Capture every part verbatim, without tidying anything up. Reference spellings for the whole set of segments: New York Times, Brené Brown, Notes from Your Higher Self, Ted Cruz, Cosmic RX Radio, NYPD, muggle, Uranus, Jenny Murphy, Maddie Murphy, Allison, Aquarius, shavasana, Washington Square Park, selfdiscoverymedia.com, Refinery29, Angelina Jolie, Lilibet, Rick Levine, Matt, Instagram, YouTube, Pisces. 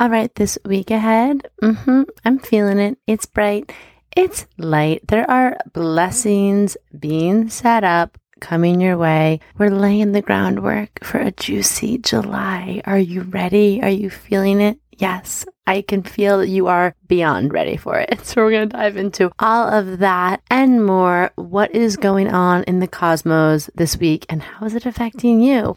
All right, this week ahead, mm-hmm, I'm feeling it. It's bright. It's light. There are blessings being set up, coming your way. We're laying the groundwork for a juicy July. Are you ready? Are you feeling it? Yes, I can feel that you are beyond ready for it. So we're going to dive into all of that and more. What is going on in the cosmos this week and how is it affecting you?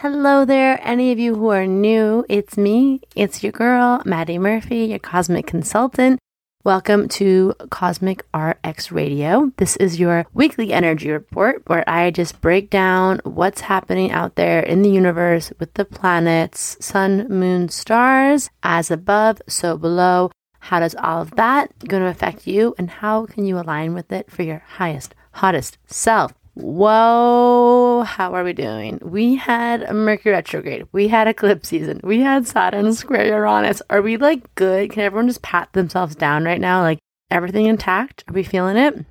Hello there, any of you who are new, it's me, it's your girl, Maddie Murphy, your cosmic consultant. Welcome to Cosmic R X Radio. This is your weekly energy report where I just break down what's happening out there in the universe with the planets, sun, moon, stars, as above, so below. How does all of that going to affect you and how can you align with it for your highest, hottest self? Whoa, how are we doing? We had a Mercury retrograde. We had eclipse season. We had Saturn square Uranus. Are we like good? Can everyone just pat themselves down right now? Like everything intact? Are we feeling it?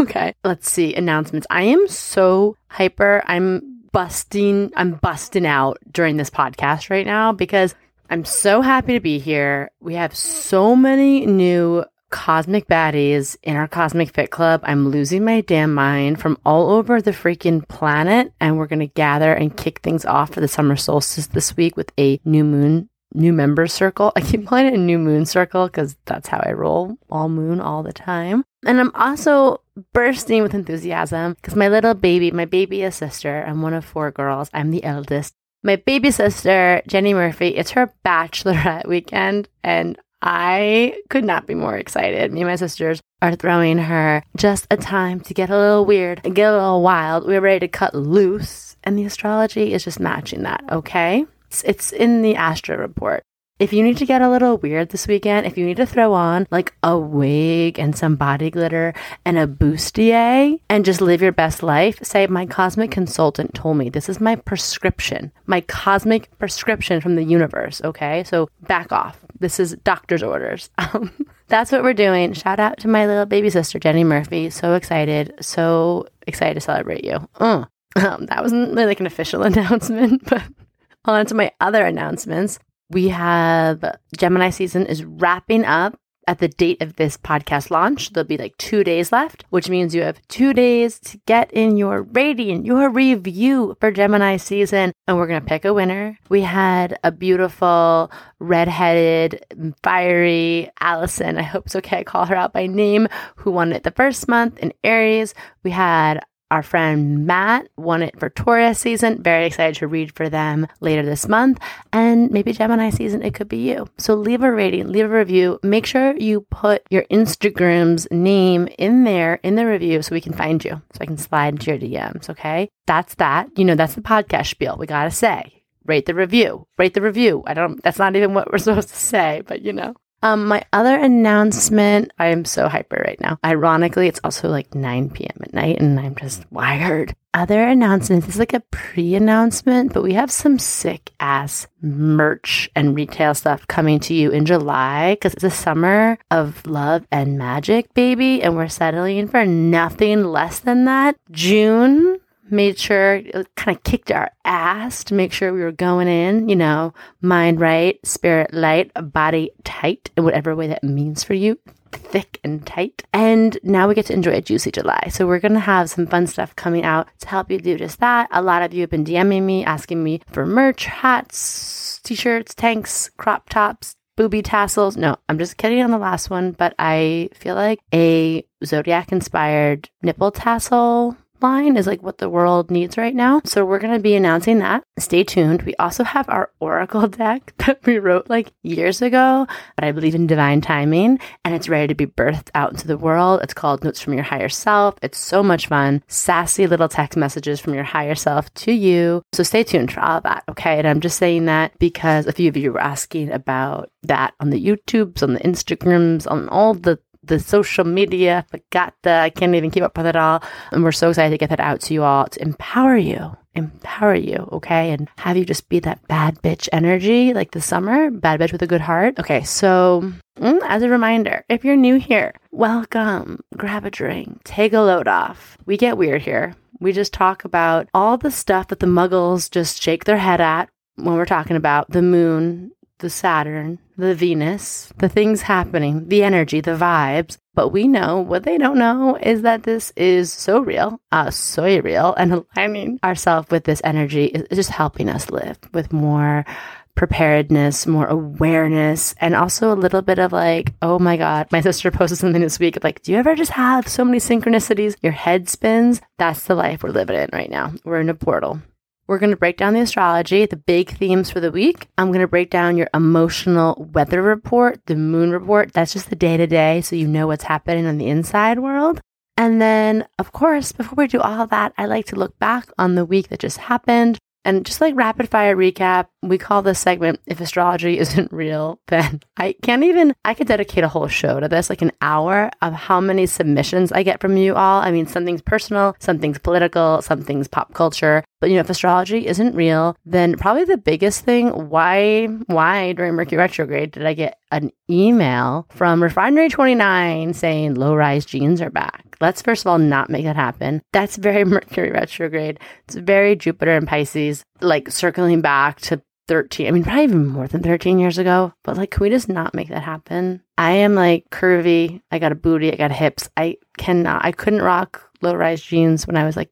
Okay. Let's see. Announcements. I am so hyper. I'm busting. I'm busting out during this podcast right now because I'm so happy to be here. We have so many new cosmic baddies in our Cosmic Fit Club. I'm losing my damn mind from all over the freaking planet. And we're going to gather and kick things off for the summer solstice this week with a new moon, new member circle. I keep calling it a new moon circle because that's how I roll, all moon all the time. And I'm also bursting with enthusiasm because my little baby, my baby is sister. I'm one of four girls. I'm the eldest. My baby sister, Jenny Murphy, it's her bachelorette weekend. And I could not be more excited. Me and my sisters are throwing her just a time to get a little weird and get a little wild. We're ready to cut loose. And the astrology is just matching that, okay? It's, it's in the Astro Report. If you need to get a little weird this weekend, if you need to throw on like a wig and some body glitter and a bustier and just live your best life, say, my cosmic consultant told me this is my prescription, my cosmic prescription from the universe, okay? So back off. This is doctor's orders. Um, that's what we're doing. Shout out to my little baby sister, Jenny Murphy. So excited. So excited to celebrate you. Uh, um, that wasn't really like an official announcement, but on to my other announcements. We have Gemini season is wrapping up at the date of this podcast launch. There'll be like two days left, which means you have two days to get in your rating, your review for Gemini season. And we're going to pick a winner. We had a beautiful, redheaded, fiery Allison. I hope it's okay. I call her out by name, who won it the first month in Aries. We had our friend Matt won it for Taurus season. Very excited to read for them later this month. And maybe Gemini season, it could be you. So leave a rating, leave a review. Make sure you put your Instagram's name in there, in the review, so we can find you. So I can slide into your D Ms, okay? That's that. You know, that's the podcast spiel. We gotta say, rate the review, rate the review. I don't, that's not even what we're supposed to say, but you know. Um, my other announcement, I am so hyper right now. Ironically, it's also like nine p.m. at night and I'm just wired. Other announcements, this is like a pre-announcement, but we have some sick ass merch and retail stuff coming to you in July because it's a summer of love and magic, baby. And we're settling for nothing less than that. June made sure, kind of kicked our ass to make sure we were going in, you know, mind right, spirit light, body tight, in whatever way that means for you, thick and tight. And now we get to enjoy a juicy July. So we're going to have some fun stuff coming out to help you do just that. A lot of you have been DMing me, asking me for merch, hats, t-shirts, tanks, crop tops, booby tassels. No, I'm just kidding on the last one, but I feel like a Zodiac-inspired nipple tassel line is like what the world needs right now. So we're going to be announcing that. Stay tuned. We also have our Oracle deck that we wrote like years ago, but I believe in divine timing, and it's ready to be birthed out into the world. It's called Notes from Your Higher Self. It's so much fun. Sassy little text messages from your higher self to you. So stay tuned for all of that. Okay. And I'm just saying that because a few of you were asking about that on the YouTubes, on the Instagrams, on all the the social media. I forgot that. I can't even keep up with it all. And we're so excited to get that out to you all to empower you, empower you, okay? And have you just be that bad bitch energy like the summer, bad bitch with a good heart. Okay, so as a reminder, if you're new here, welcome, grab a drink, take a load off. We get weird here. We just talk about all the stuff that the muggles just shake their head at when we're talking about the moon, the Saturn, the Venus, the things happening, the energy, the vibes. But we know what they don't know is that this is so real, uh, so real, and aligning ourselves with this energy is just helping us live with more preparedness, more awareness, and also a little bit of like, oh my God, my sister posted something this week, like, do you ever just have so many synchronicities? Your head spins. That's the life we're living in right now. We're in a portal. We're going to break down the astrology, the big themes for the week. I'm going to break down your emotional weather report, the moon report. That's just the day-to-day, so you know what's happening on the inside world. And then, of course, before we do all that, I like to look back on the week that just happened. And just like rapid fire recap, we call this segment, if astrology isn't real, then I can't even, I could dedicate a whole show to this, like an hour of how many submissions I get from you all. I mean, something's personal, something's political, something's pop culture. But you know, if astrology isn't real, then probably the biggest thing, why, why during Mercury retrograde did I get an email from Refinery twenty-nine saying low-rise jeans are back? Let's first of all not make that happen. That's very Mercury retrograde. It's very Jupiter and Pisces, like circling back to thirteen. I mean, probably even more than thirteen years ago. But like, can we just not make that happen? I am like curvy. I got a booty. I got hips. I cannot. I couldn't rock low-rise jeans when I was like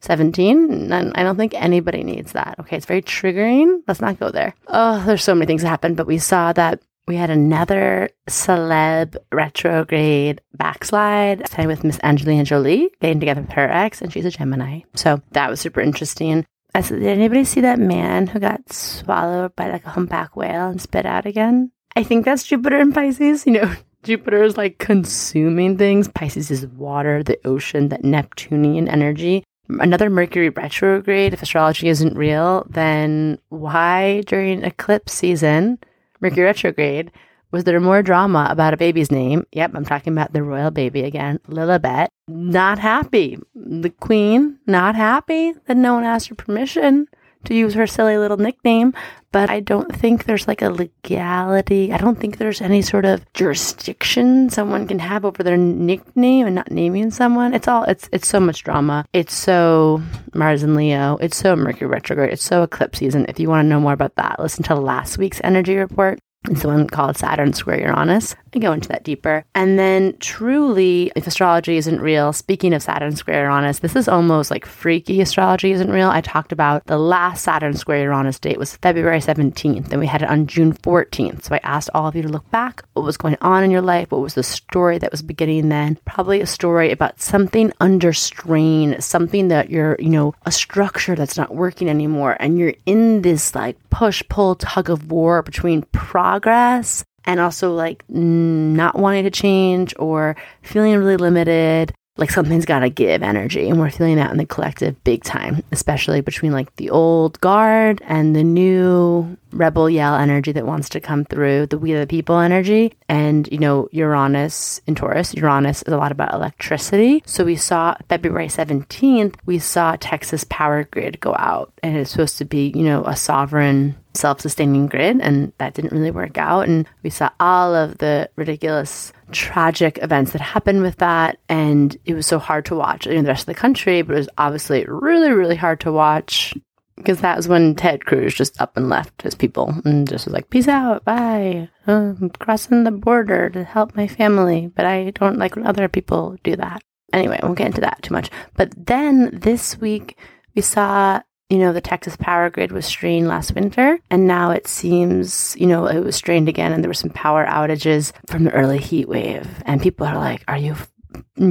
seventeen. And I don't think anybody needs that. Okay, it's very triggering. Let's not go there. Oh, there's so many things that happened. But we saw that we had another celeb retrograde backslide, this time with Miss Angelina Jolie, getting together with her ex, and she's a Gemini. So that was super interesting. I said, did anybody see that man who got swallowed by like a humpback whale and spit out again? I think that's Jupiter in Pisces. You know, Jupiter is like consuming things. Pisces is water, the ocean, that Neptunian energy. Another Mercury retrograde, if astrology isn't real, then why during eclipse season, Mercury retrograde, was there more drama about a baby's name? Yep, I'm talking about the royal baby again, Lilibet. Not happy. The queen, not happy that no one asked her permission to use her silly little nickname. But I don't think there's like a legality. I don't think there's any sort of jurisdiction someone can have over their nickname and not naming someone. It's all, it's it's so much drama. It's so Mars and Leo. It's so Mercury retrograde. It's so eclipse season. If you want to know more about that, listen to last week's energy report. It's the one called Saturn Square Uranus. I go into that deeper. And then truly, if astrology isn't real, speaking of Saturn Square Uranus, this is almost like freaky astrology isn't real. I talked about the last Saturn Square Uranus date was February seventeenth, and we had it on June fourteenth. So I asked all of you to look back, what was going on in your life? What was the story that was beginning then? Probably a story about something under strain, something that you're, you know, a structure that's not working anymore. And you're in this like push, pull, tug of war between progress progress and also like not wanting to change or feeling really limited, like something's got to give energy. And we're feeling that in the collective big time, especially between like the old guard and the new rebel yell energy that wants to come through, the we the people energy. And, you know, Uranus in Taurus, Uranus is a lot about electricity. So we saw February seventeenth, we saw Texas power grid go out, and it's supposed to be, you know, a sovereign self-sustaining grid, and that didn't really work out. And we saw all of the ridiculous tragic events that happened with that, and it was so hard to watch in the rest of the country, but it was obviously really really hard to watch because that was when Ted Cruz just up and left his people and just was like, peace out, bye, I'm crossing the border to help my family, but I don't like when other people do that. Anyway, I won't get into that too much. But then this week we saw, you know, the Texas power grid was strained last winter, and now it seems, you know, it was strained again, and there were some power outages from the early heat wave. And people are like, are you f-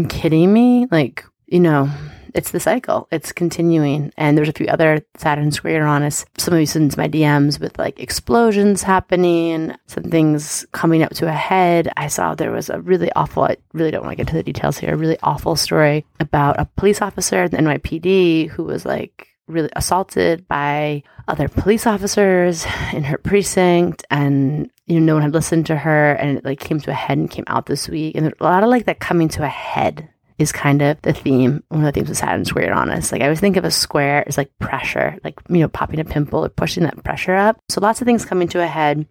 kidding me? Like, you know, it's the cycle. It's continuing. And there's a few other Saturn square Uranus. Some of you send my D Ms with like explosions happening, some things coming up to a head. I saw there was a really awful, I really don't want to get to the details here, a really awful story about a police officer at the N Y P D who was like really assaulted by other police officers in her precinct, and you know, no one had listened to her, and it like came to a head and came out this week. And a lot of like that coming to a head is kind of the theme, one of the themes of Saturn square Uranus. Like I always think of a square as like pressure, like, you know, popping a pimple or pushing that pressure up. So lots of things coming to a head.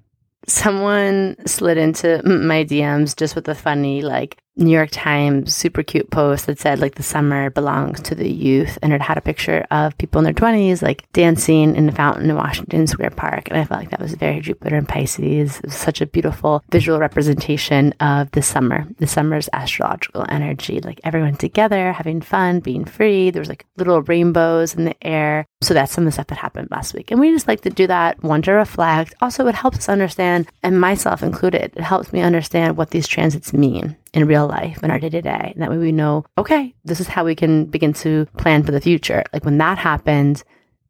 Someone slid into my D Ms just with a funny, like, New York Times super cute post that said, like, the summer belongs to the youth. And it had a picture of people in their twenties, like, dancing in a fountain in Washington Square Park. And I felt like that was very Jupiter and Pisces. It was such a beautiful visual representation of the summer, the summer's astrological energy. Like, everyone together, having fun, being free. There was, like, little rainbows in the air. So that's some of the stuff that happened last week. And we just like to do that, one to reflect. Also, it helps us understand, and myself included, it helps me understand what these transits mean in real life, in our day-to-day. And that way we know, okay, this is how we can begin to plan for the future. Like when that happens,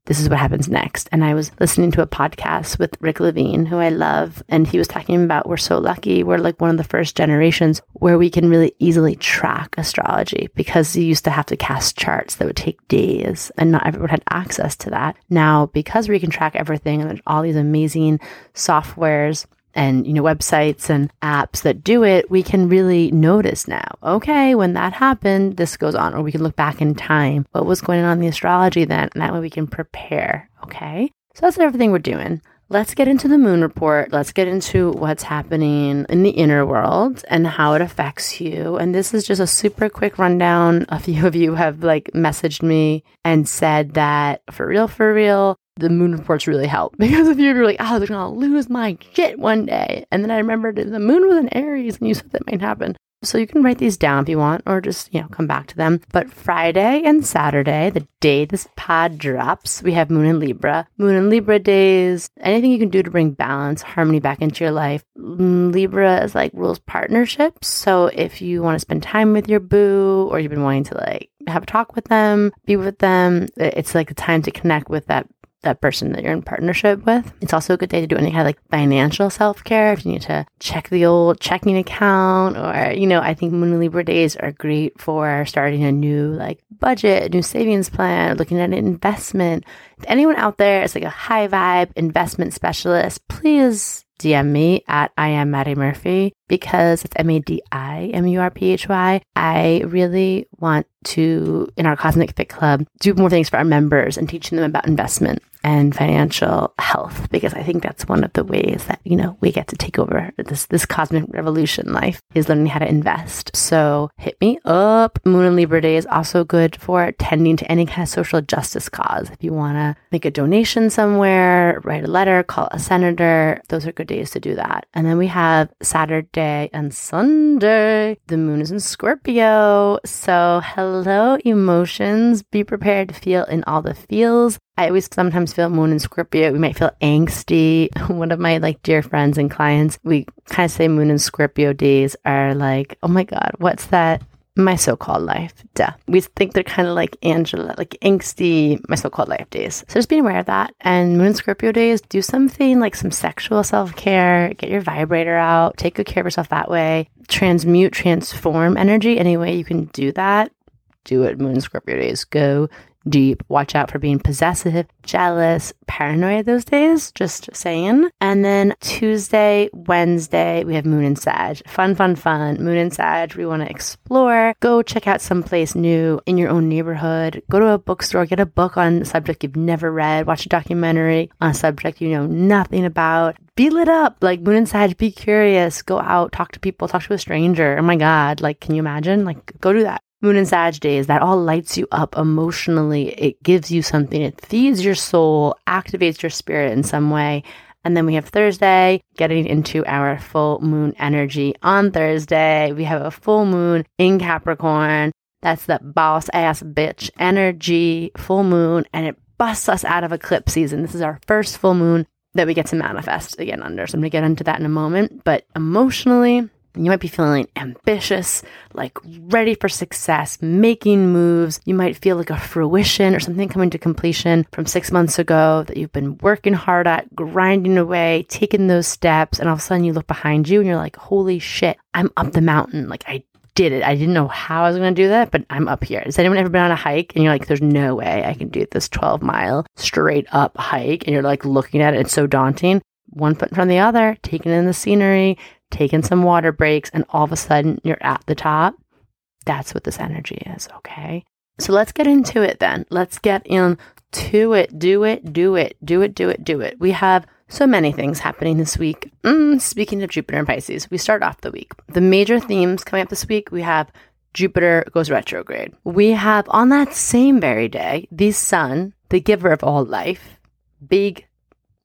this is what happens next. And I was listening to a podcast with Rick Levine, who I love, and he was talking about we're so lucky. We're like one of the first generations where we can really easily track astrology, because you used to have to cast charts that would take days and not everyone had access to that. Now, because we can track everything and there's all these amazing softwares and, you know, websites and apps that do it, we can really notice now, okay, when that happened, this goes on. Or we can look back in time, what was going on in the astrology then? And that way we can prepare, okay? So that's everything we're doing. Let's get into the moon report. Let's get into what's happening in the inner world and how it affects you. And this is just a super quick rundown. A few of you have like messaged me and said that for real, for real, the moon reports really help, because if you were like, oh, they're going to lose my shit one day. And then I remembered the moon was in Aries and you said that might happen. So you can write these down if you want, or just, you know, come back to them. But Friday and Saturday, the day this pod drops, we have moon in Libra. Moon in Libra days, anything you can do to bring balance, harmony back into your life. Libra is like rules partnerships. So if you want to spend time with your boo, or you've been wanting to like have a talk with them, be with them, it's like a time to connect with that that person that you're in partnership with. It's also a good day to do any kind of like financial self-care if you need to check the old checking account, or, you know, I think Moon and Libra days are great for starting a new like budget, a new savings plan, looking at an investment. If anyone out there is like a high vibe investment specialist, please D M me at I am Maddie Murphy, because it's M A D I M U R P H Y. I really want to, in our Cosmic Fit Club, do more things for our members and teaching them about investment and financial health, because I think that's one of the ways that, you know, we get to take over this this cosmic revolution life is learning how to invest. So hit me up. Moon and Libra Day is also good for tending to any kind of social justice cause. If you want to make a donation somewhere, write a letter, call a senator, those are good days to do that. And then we have Saturday and Sunday. The moon is in Scorpio. So hello, emotions. Be prepared to feel in all the feels. I always sometimes feel moon in Scorpio. We might feel angsty. One of my like dear friends and clients, we kind of say moon in Scorpio days are like, oh my God, what's that? My so-called life. Duh. We think they're kind of like Angela, like angsty, my so-called life days. So just be aware of that. And moon Scorpio days, do something like some sexual self-care, get your vibrator out, take good care of yourself that way, transmute, transform energy. Any way you can do that, do it. Moon Scorpio days, go deep. Watch out for being possessive, jealous, paranoid those days, just saying. And then Tuesday, Wednesday, we have moon and Sag. Fun, fun, fun. Moon and Sag, we want to explore. Go check out someplace new in your own neighborhood. Go to a bookstore, get a book on a subject you've never read. Watch a documentary on a subject you know nothing about. Be lit up, like moon and Sag, be curious. Go out, talk to people, talk to a stranger. Oh my God, like, can you imagine? Like, go do that. Moon and Sag days, that all lights you up emotionally. It gives you something. It feeds your soul, activates your spirit in some way. And then we have Thursday, getting into our full moon energy. On Thursday, we have a full moon in Capricorn. That's that boss ass bitch energy, full moon, and it busts us out of eclipse season. This is our first full moon that we get to manifest again under. So I'm going to get into that in a moment. But emotionally, And you might be feeling ambitious, like ready for success, making moves. You might feel like a fruition or something coming to completion from six months ago that you've been working hard at, grinding away, taking those steps. And all of a sudden you look behind you and you're like, holy shit, I'm up the mountain. Like I did it. I didn't know how I was going to do that, but I'm up here. Has anyone ever been on a hike and you're like, there's no way I can do this twelve mile straight up hike. And you're like looking at it. It's so daunting. One foot in front of the other, taking in the scenery, taking some water breaks, and all of a sudden you're at the top. That's what this energy is, okay? So let's get into it then. Let's get into it. Do it, do it, do it, do it, do it. We have so many things happening this week. Mm, speaking of Jupiter and Pisces, we start off the week. The major themes coming up this week, we have Jupiter goes retrograde. We have on that same very day, the sun, the giver of all life, big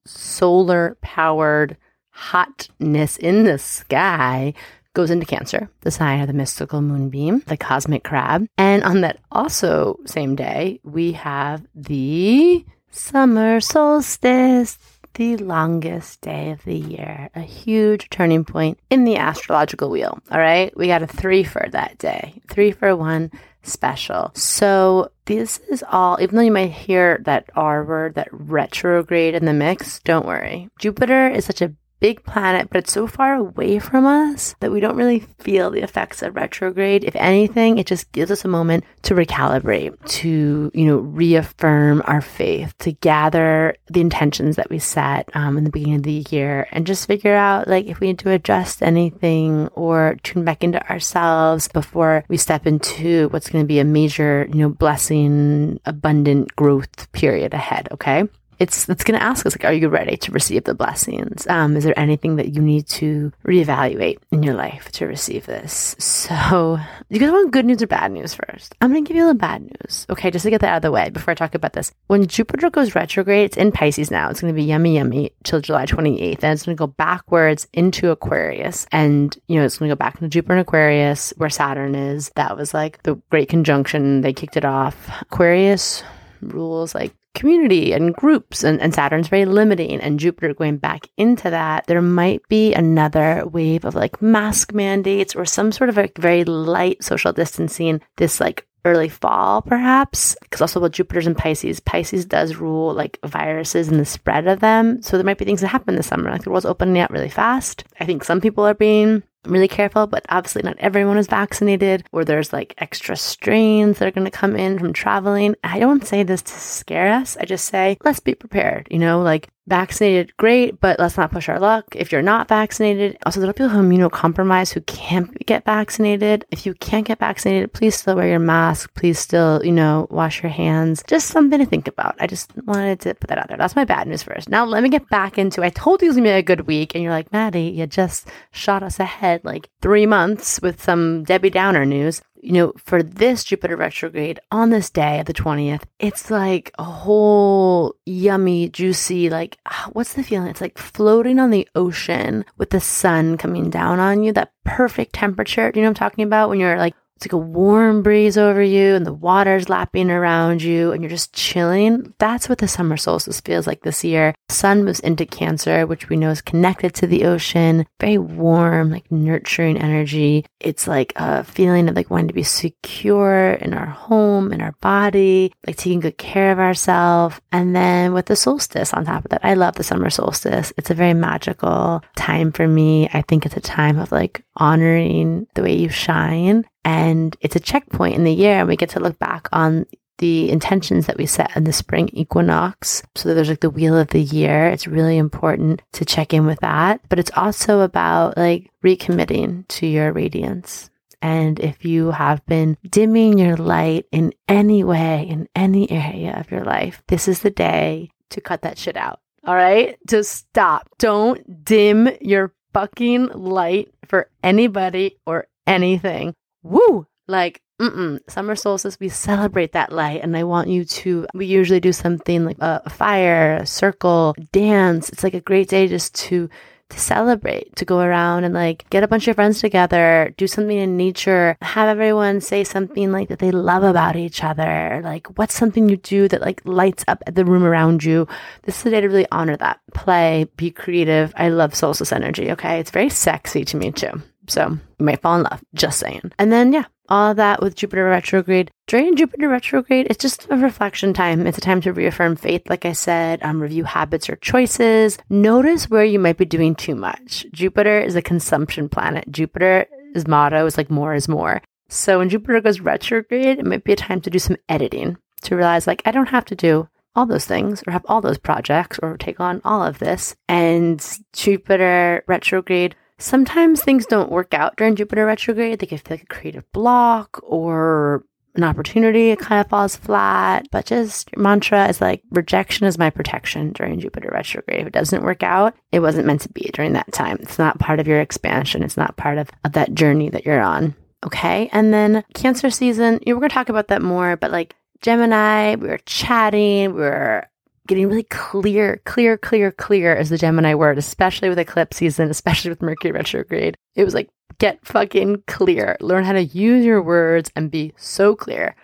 solar powered hotness in the sky, goes into Cancer, the sign of the mystical moonbeam, the cosmic crab. And on that also same day, we have the summer solstice, the longest day of the year, a huge turning point in the astrological wheel. All right, we got a three for that day, three for one special. So this is all, even though you might hear that R word, that retrograde in the mix, don't worry. Jupiter is such a big planet, but it's so far away from us that we don't really feel the effects of retrograde. If anything, it just gives us a moment to recalibrate, to, you know, reaffirm our faith, to gather the intentions that we set um, in the beginning of the year and just figure out like if we need to adjust anything or tune back into ourselves before we step into what's going to be a major, you know, blessing, abundant growth period ahead. Okay. It's it's going to ask us, like, are you ready to receive the blessings? Um, is there anything that you need to reevaluate in your life to receive this? So you guys want good news or bad news first? I'm going to give you the bad news, okay, just to get that out of the way before I talk about this. When Jupiter goes retrograde, it's in Pisces now. It's going to be yummy, yummy till July twenty-eighth. And it's going to go backwards into Aquarius. And, you know, it's going to go back into Jupiter and Aquarius where Saturn is. That was like the great conjunction. They kicked it off. Aquarius rules like community and groups, and, and Saturn's very limiting, and Jupiter going back into that. There might be another wave of like mask mandates or some sort of a very light social distancing this like early fall perhaps, because also while Jupiter's in Pisces, Pisces does rule like viruses and the spread of them. So there might be things that happen this summer, like the world's opening up really fast. I think some people are being really careful, but obviously not everyone is vaccinated, or there's like extra strains that are going to come in from traveling. I don't say this to scare us. I just say, let's be prepared, you know, like vaccinated, great, but let's not push our luck. If you're not vaccinated, also there are people who are immunocompromised who can't get vaccinated. If you can't get vaccinated, please still wear your mask. Please still, you know, wash your hands. Just something to think about. I just wanted to put that out there. That's my bad news first. Now let me get back into, I told you it was going to be a good week, and you're like, Maddie, you just shot us ahead like three months with some Debbie Downer news. You know, for this Jupiter retrograde on this day of the twentieth, it's like a whole yummy, juicy, like, what's the feeling? It's like floating on the ocean with the sun coming down on you, that perfect temperature. Do you know what I'm talking about? When you're like, it's like a warm breeze over you and the water's lapping around you and you're just chilling. That's what the summer solstice feels like this year. Sun moves into Cancer, which we know is connected to the ocean. Very warm, like nurturing energy. It's like a feeling of like wanting to be secure in our home, in our body, like taking good care of ourselves. And then with the solstice on top of that, I love the summer solstice. It's a very magical time for me. I think it's a time of like honoring the way you shine. And it's a checkpoint in the year, and we get to look back on the intentions that we set in the spring equinox. So that there's like the wheel of the year. It's really important to check in with that. But it's also about like recommitting to your radiance. And if you have been dimming your light in any way, in any area of your life, this is the day to cut that shit out. All right? Just stop. Don't dim your fucking light for anybody or anything. Woo! Like, mm-mm. Summer solstice, we celebrate that light. And I want you to, we usually do something like a fire, a circle, dance. It's like a great day just to, to celebrate, to go around and like get a bunch of friends together, do something in nature, have everyone say something like that they love about each other. Like, what's something you do that like lights up the room around you? This is the day to really honor that. Play, be creative. I love solstice energy, okay? It's very sexy to me too. So you might fall in love. Just saying. And then, yeah, all of that with Jupiter retrograde. During Jupiter retrograde, it's just a reflection time. It's a time to reaffirm faith. Like I said, um, review habits or choices. Notice where you might be doing too much. Jupiter is a consumption planet. Jupiter's motto is like more is more. So when Jupiter goes retrograde, it might be a time to do some editing, to realize like, I don't have to do all those things or have all those projects or take on all of this. And Jupiter retrograde, sometimes things don't work out during Jupiter retrograde. They can feel like a creative block or an opportunity. It kind of falls flat. But just your mantra is like, rejection is my protection during Jupiter retrograde. If it doesn't work out, it wasn't meant to be during that time. It's not part of your expansion. It's not part of, of that journey that you're on. Okay. And then Cancer season, you know, we're going to talk about that more, but like Gemini, we were chatting, we were getting really clear, clear, clear, clear is the Gemini word, especially with eclipse season, especially with Mercury retrograde. It was like, get fucking clear. Learn how to use your words and be so clear.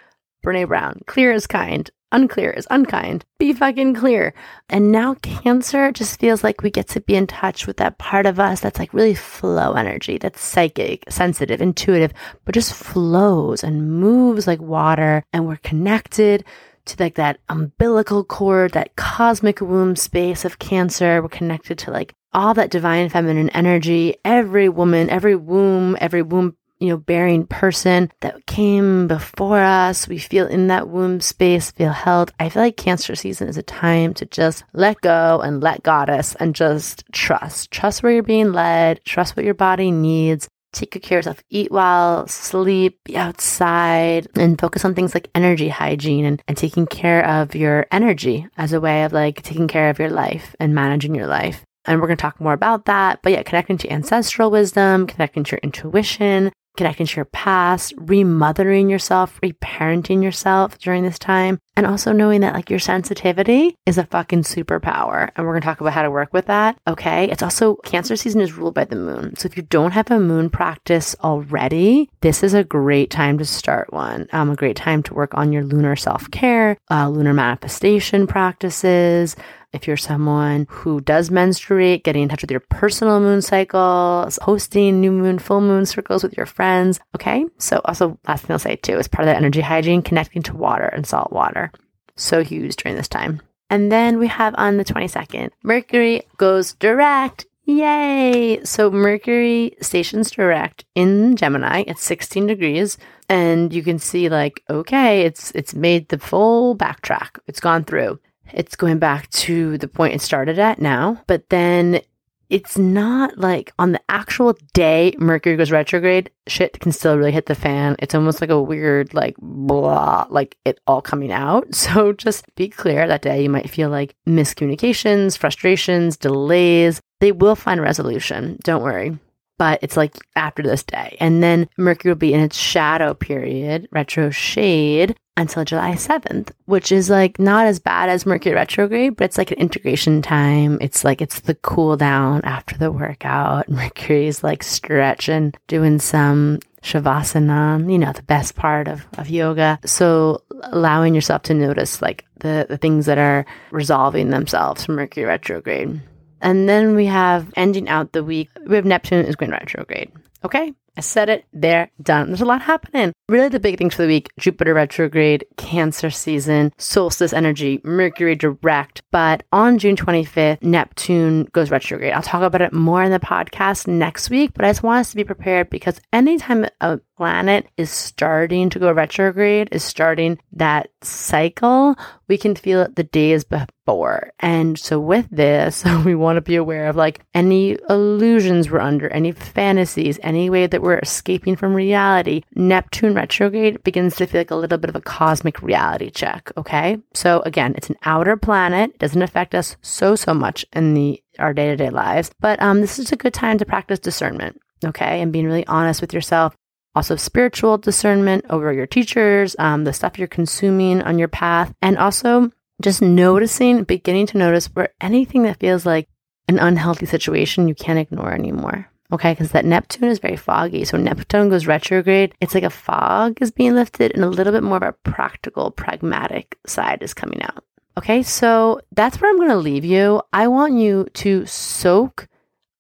Brené Brown, clear is kind. Unclear is unkind. Be fucking clear. And now Cancer just feels like we get to be in touch with that part of us that's like really flow energy, that's psychic, sensitive, intuitive, but just flows and moves like water. And we're connected to like that umbilical cord, that cosmic womb space of Cancer. We're connected to like all that divine feminine energy, every woman, every womb, every womb you know, bearing person that came before us. We feel in that womb space, feel held. I feel like Cancer season is a time to just let go and let goddess and just trust. Trust where you're being led. Trust what your body needs. Take good care of yourself. Eat well, sleep, be outside, and focus on things like energy hygiene and, and taking care of your energy as a way of like taking care of your life and managing your life. And we're going to talk more about that. But yeah, connecting to ancestral wisdom, connecting to your intuition, connecting to your past, remothering yourself, reparenting yourself during this time. And also knowing that like your sensitivity is a fucking superpower. And we're going to talk about how to work with that. Okay. It's also Cancer season is ruled by the moon. So if you don't have a moon practice already, this is a great time to start one. Um, a great time to work on your lunar self-care, uh, lunar manifestation practices. If you're someone who does menstruate, getting in touch with your personal moon cycles, hosting new moon, full moon circles with your friends. Okay. So also last thing I'll say too, is part of that energy hygiene, connecting to water and salt water. So huge during this time. And then we have on the twenty-second, Mercury goes direct. Yay. So Mercury stations direct in Gemini at sixteen degrees. And you can see like, okay, it's, it's made the full backtrack. It's gone through. It's going back to the point it started at now, but then it's not like on the actual day Mercury goes retrograde, shit can still really hit the fan. It's almost like a weird, like, blah, like it all coming out. So just be clear that day you might feel like miscommunications, frustrations, delays. They will find resolution. Don't worry. But it's like after this day. And then Mercury will be in its shadow period, retro shade, until July seventh, which is like not as bad as Mercury retrograde, but it's like an integration time. It's like, it's the cool down after the workout. Mercury's like stretching, doing some shavasana, you know, the best part of, of yoga. So allowing yourself to notice like the, the things that are resolving themselves from Mercury retrograde. And then we have ending out the week, we have Neptune is going retrograde. Okay. I said it, there, done. There's a lot happening. Really the big things for the week, Jupiter retrograde, Cancer season, solstice energy, Mercury direct. But on June twenty-fifth, Neptune goes retrograde. I'll talk about it more in the podcast next week, but I just want us to be prepared because anytime a planet is starting to go retrograde, is starting that cycle, we can feel it the days before. And so with this, we want to be aware of like any illusions we're under, any fantasies, any way that we're We're escaping from reality. Neptune retrograde begins to feel like a little bit of a cosmic reality check. Okay. So again, it's an outer planet. It doesn't affect us so, so much in the, our day-to-day lives, but um, this is a good time to practice discernment. Okay. And being really honest with yourself. Also spiritual discernment over your teachers, um, the stuff you're consuming on your path. And also just noticing, beginning to notice where anything that feels like an unhealthy situation, you can't ignore anymore. Okay, because that Neptune is very foggy. So Neptune goes retrograde. It's like a fog is being lifted and a little bit more of a practical, pragmatic side is coming out. Okay, so that's where I'm going to leave you. I want you to soak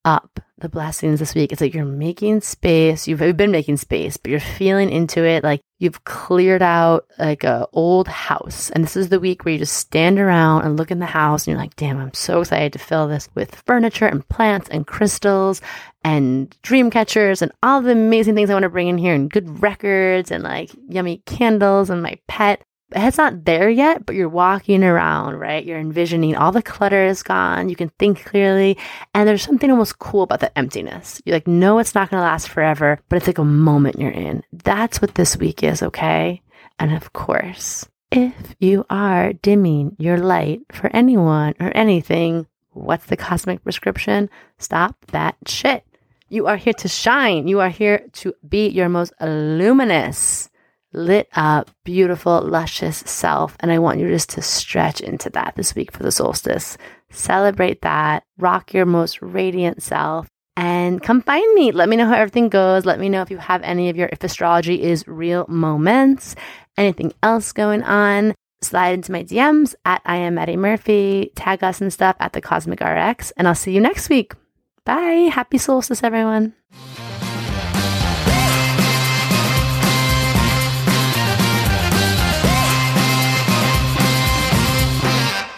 up the blessings this week. It's like you're making space. You've been making space, but you're feeling into it. Like you've cleared out like a old house. And this is the week where you just stand around and look in the house and you're like, damn, I'm so excited to fill this with furniture and plants and crystals and dream catchers and all the amazing things I want to bring in here and good records and like yummy candles and my pet. It's not there yet, but you're walking around, right? You're envisioning all the clutter is gone. You can think clearly. And there's something almost cool about that emptiness. You're like, no, it's not going to last forever, but it's like a moment you're in. That's what this week is, okay? And of course, if you are dimming your light for anyone or anything, what's the cosmic prescription? Stop that shit. You are here to shine. You are here to be your most luminous, lit up, beautiful, luscious self. And I want you just to stretch into that this week for the solstice. Celebrate that. Rock your most radiant self. And come find me. Let me know how everything goes. Let me know if you have any of your If Astrology Is Real moments. Anything else going on. Slide into my D Ms at I Am Maddie Murphy. Tag us and stuff at The Cosmic R X. And I'll see you next week. Bye. Happy solstice, everyone.